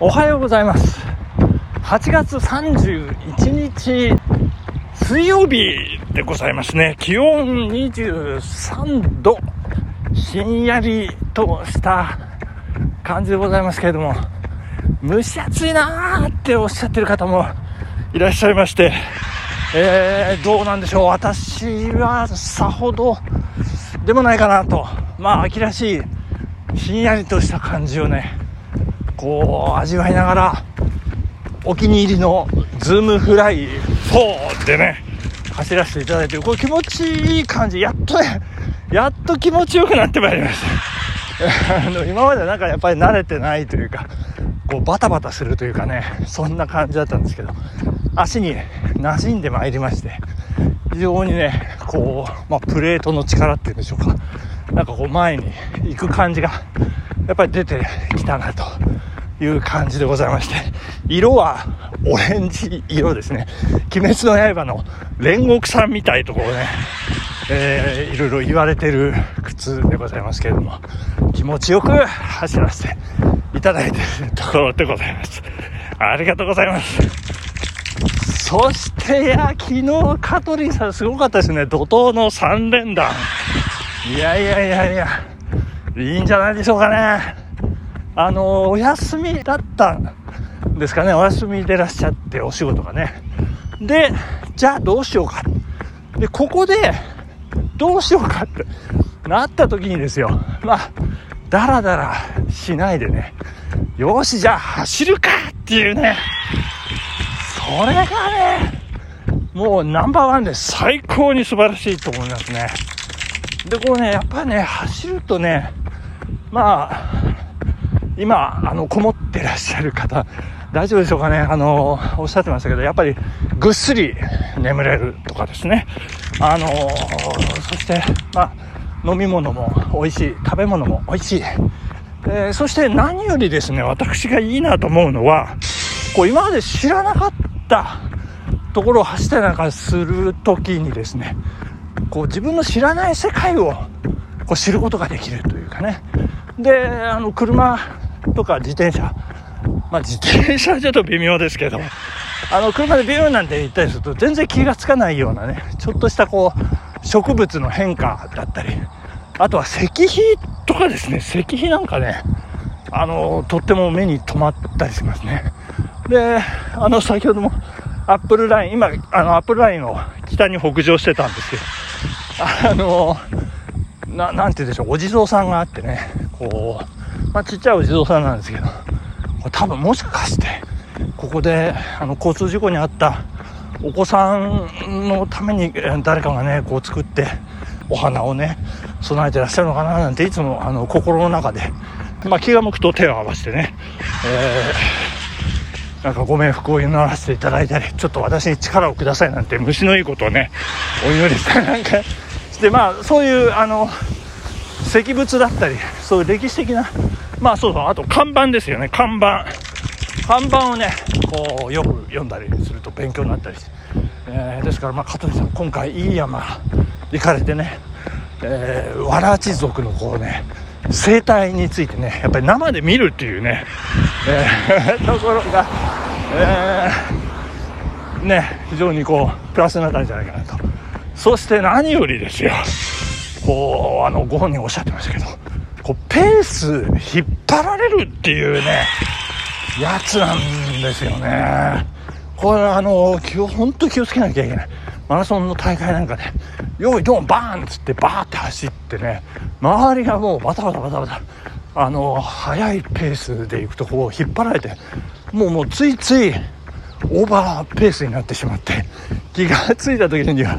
おはようございます。8月31日水曜日でございますね。気温23度、ひんやりとした感じでございますけれども、蒸し暑いなーっておっしゃってる方もいらっしゃいまして、どうなんでしょう。私はさほどでもないかなと、秋らしいひんやりとした感じをね、こう味わいながら、お気に入りのズームフライ4でね走らせていただいて、これ気持ちいい感じ、やっと気持ちよくなってまいりました。今までやっぱり慣れてないというか、こうバタバタするというかね、そんな感じだったんですけど、足に馴染んでまいりまして、非常にねこう、プレートの力っていうんでしょうか、こう前に行く感じがやっぱり出てきたなという感じでございまして、色はオレンジ色ですね。鬼滅の刃の煉獄さんみたいところね、いろいろ言われてる靴でございますけれども、気持ちよく走らせていただいているところでございます。ありがとうございます。そして昨日香取さんすごかったですね。怒涛の3連弾、いいんじゃないでしょうかね。お休みだったんですかね。お休みでらっしゃって、お仕事がね。で、じゃあどうしようか。で、ここでどうしようかってなった時にですよ。だらだらしないでね。よし、じゃあ走るかっていうね。それがね、もうナンバーワンで最高に素晴らしいと思いますね。で、こうね、やっぱりね、走るとね、今、こもってらっしゃる方、大丈夫でしょうかね。おっしゃってましたけど、やっぱり、ぐっすり眠れるとかですね。そして、飲み物も美味しい、食べ物も美味しい。そして何よりですね、私がいいなと思うのは、今まで知らなかったところを走ったりなんかするときにですね、自分の知らない世界を知ることができるというかね。で、車とか自転車、自転車はちょっと微妙ですけど、車でビューなんて行ったりすると全然気がつかないようなね、ちょっとした植物の変化だったり、あとは石碑とかですね。石碑なんかね、とっても目に留まったりしますね。で、先ほどもアップルライン、今アップルラインを北に北上してたんですけど、なんて言うんでしょう、お地蔵さんがあってね、ちっちゃいお地蔵さんなんですけど、多分もしかしてここで交通事故に遭ったお子さんのために誰かがね作ってお花をね備えてらっしゃるのかななんて、いつも心の中で、気が向くと手を合わせてね、ご冥福を祈らせていただいたり、ちょっと私に力をくださいなんて虫のいいことをねお祈りしたりなんかして、そういう石仏だったり、そういう歴史的な、あと看板ですよね。看板をねよく読んだりすると勉強になったりして、ですから香取さん今回いい山行かれてね、わらち族の生態についてね、やっぱり生で見るっていうね、ところが、非常にプラスになったんじゃないかなと。そして何よりですよ、ご本人おっしゃってましたけど、ペース引っ張られるっていうねやつなんですよね。これ本当に気をつけなきゃいけない。マラソンの大会なんかね、よいどんバーンっつってバーって走ってね、周りがもうバタバタ速いペースで行くと引っ張られて、もうついついオーバーペースになってしまって、気がついた時には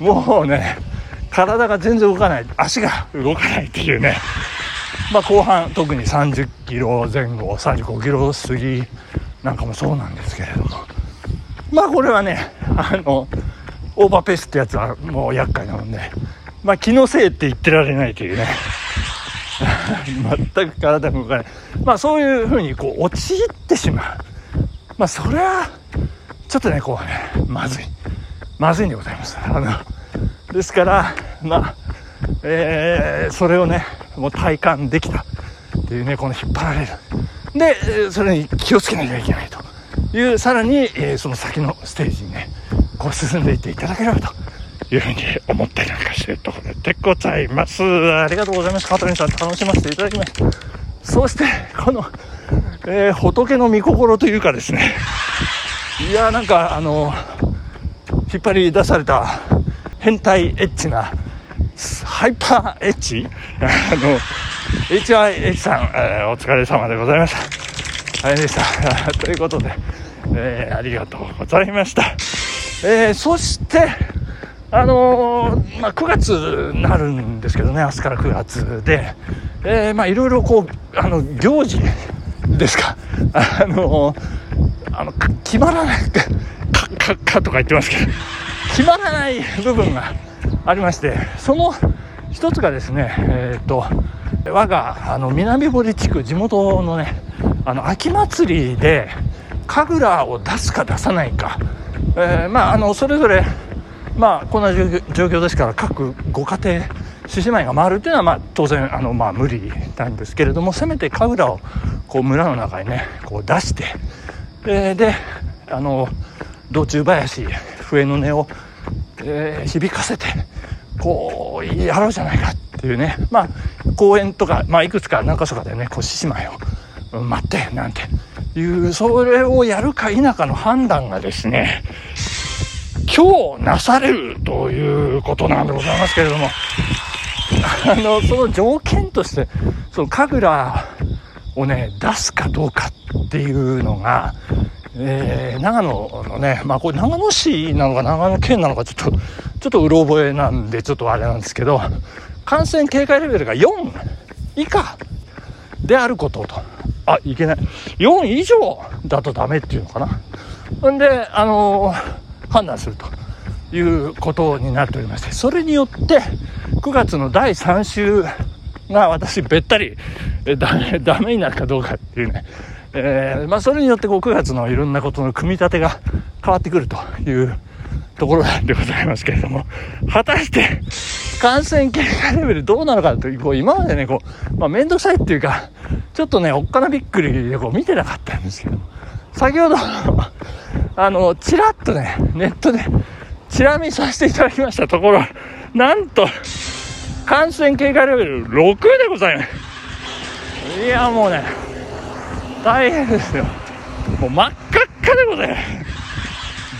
もうね体が全然動かない、足が動かないっていうね、後半特に30キロ前後、35キロ過ぎなんかもそうなんですけれども、これはねオーバーペースってやつはもう厄介なもんで、気のせいって言ってられないというね全く体が動かない、そういうふうに陥ってしまう、それはちょっとねまずいんでございます。ですからそれをねもう体感できたっていうね、この引っ張られるで、それに気をつけなきゃいけないという、さらにその先のステージにね、こう進んでいっていただければというふうに思ったりなんかしているところでございます。ありがとうございます。カトリンさん、楽しませていただきました。そしてこの、仏の御心というかですね、いやー、なんか引っ張り出された変態エッチなハイパーエッチH.I.H. さん、お疲れ様でございました。大変でしたということで、ありがとうございました。そしてまあ、9月になるんですけどね、明日から9月で、まあ、いろいろこう行事ですか、決まらないってとか言ってますけど、決まらない部分がありまして、その一つがですね、我が南堀地区、地元のね、秋祭りで神楽を出すか出さないか、まあ、それぞれ、まあ、こんな状況ですから、各ご家庭獅子舞が回るというのは、まあ、当然まあ、無理なんですけれども、せめて神楽をこう村の中にねこう出して、で道中林、笛の音を、響かせてこうやろうじゃないかっていうね、まあ、公園とか、まあ、いくつか何か所かでね、こう獅子舞を待ってなんていう、それをやるか否かの判断がですね、今日なされるということなんでございますけれども、その条件として、その神楽をね出すかどうかっていうのが、長野のね、まあ、これ長野市なのか長野県なのかちょっとうろ覚えなんで、ちょっとあれなんですけど、感染警戒レベルが4以下であることと、あ、いけない、4以上だとダメっていうのかな、んで判断するということになっておりまして、それによって9月の第3週が私べったりダメになるかどうかっていうね、まあ、それによってこう9月のいろんなことの組み立てが変わってくるというところなんでございますけれども、果たして感染警戒レベルどうなのかという、こう今までねこう、まあ、面倒くさいっていうか、ちょっとねおっかなびっくりでこう見てなかったんですけど、先ほどちらっとねネットでチラ見させていただきましたところ、なんと感染警戒レベル6でございます。いや、もうね大変ですよ。もう真っ赤っかでございます。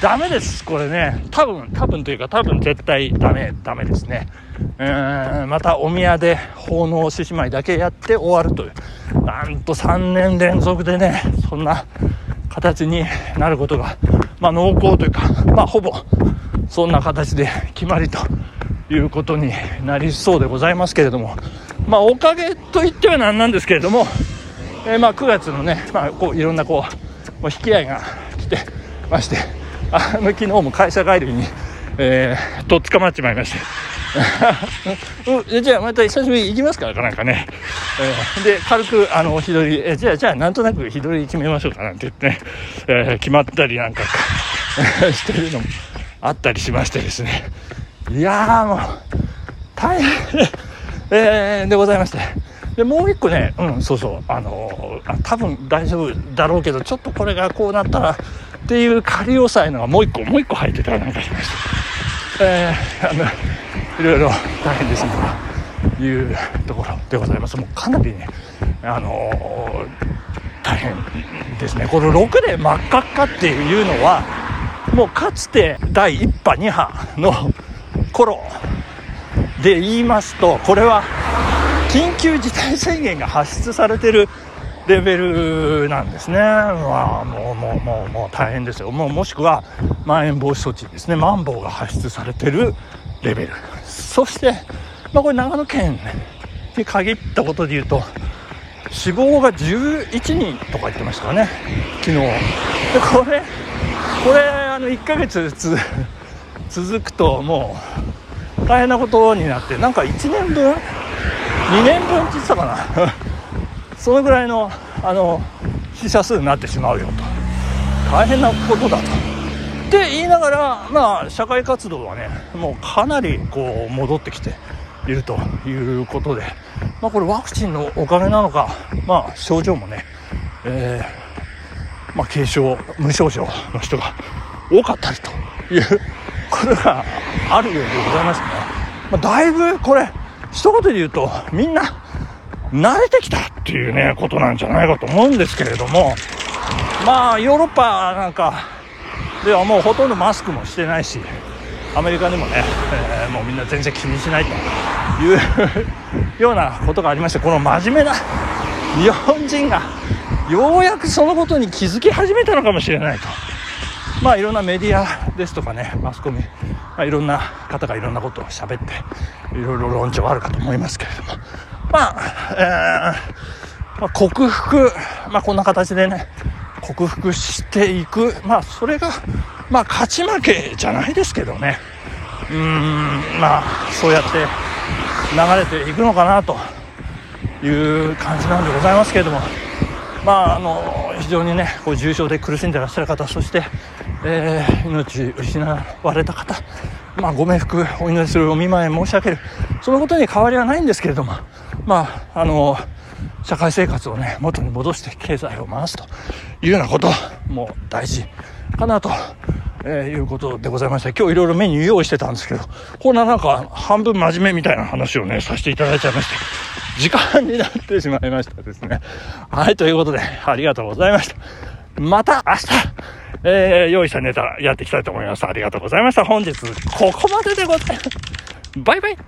ダメです、これね。多分というか、多分絶対ダメですね。またお宮で奉納獅子舞だけやって終わるという、なんと3年連続でねそんな形になることが、まあ、濃厚というか、まあ、ほぼそんな形で決まりということになりそうでございますけれども、まあ、おかげといってはなんなんですけれども、まあ、9月のね、まあ、こういろんなこう引き合いが来てまして、昨日も会社帰りに、とっ捕まっちまいましてじゃあまた久しぶり行きますからかなんかね、で軽く日取り、じゃあなんとなく日取り決めましょうかなんて言ってね、決まったりなんかしてるのもあったりしましてですね、いやー、もう大変でございまして、でもう一個ね、そうそう、多分大丈夫だろうけど、ちょっとこれがこうなったらっていう仮押さえのがもう一個入ってたらなんかしました。いろいろ大変ですねというところでございます。もうかなりね大変ですね。この6で真っ赤っかっていうのは、もうかつて第1波2波の頃で言いますと、これは緊急事態宣言が発出されてるレベルなんですね。もう大変ですよ。もしくはまん延防止措置ですね、まん防が発出されてるレベル。そして、まあ、これ長野県に限ったことでいうと、死亡が11人とか言ってましたからね、昨日。でこれ1ヶ月続くと、もう大変なことになって、なんか1年分2年分って言ってたかなそのぐらいの死者数になってしまうよと、大変なことだとって言いながら、まあ、社会活動はねもうかなりこう戻ってきているということで、まあ、これワクチンのおかげなのか、まあ、症状もね軽症無症状の人が多かったりということがあるようでございますね。だいぶこれ一言で言うとみんな慣れてきたっていうねことなんじゃないかと思うんですけれども、ヨーロッパなんかではもうほとんどマスクもしてないし、アメリカでもね、もうみんな全然気にしないというようなことがありまして、この真面目な日本人がようやくそのことに気づき始めたのかもしれないと。いろんなメディアですとかね、マスコミ、いろんな方がいろんなことを喋っていろいろ論調あるかと思いますけれども、克服、こんな形でね克服していく、それが勝ち負けじゃないですけどね、そうやって流れていくのかなという感じなんでございますけれども、非常にねこう重症で苦しんでいらっしゃる方、そして、命失われた方、ご冥福お祈りする、お見舞い申し上げる、そのことに変わりはないんですけれども、社会生活をね元に戻して経済を回すというようなことも大事かなと、いうことでございました。今日いろいろメニュー用意してたんですけど、こんな半分真面目みたいな話をねさせていただいちゃいまして、時間になってしまいましたですね。はい、ということでありがとうございました。また明日、用意したネタやっていきたいと思います。ありがとうございました。本日ここまででございます。バイバイ。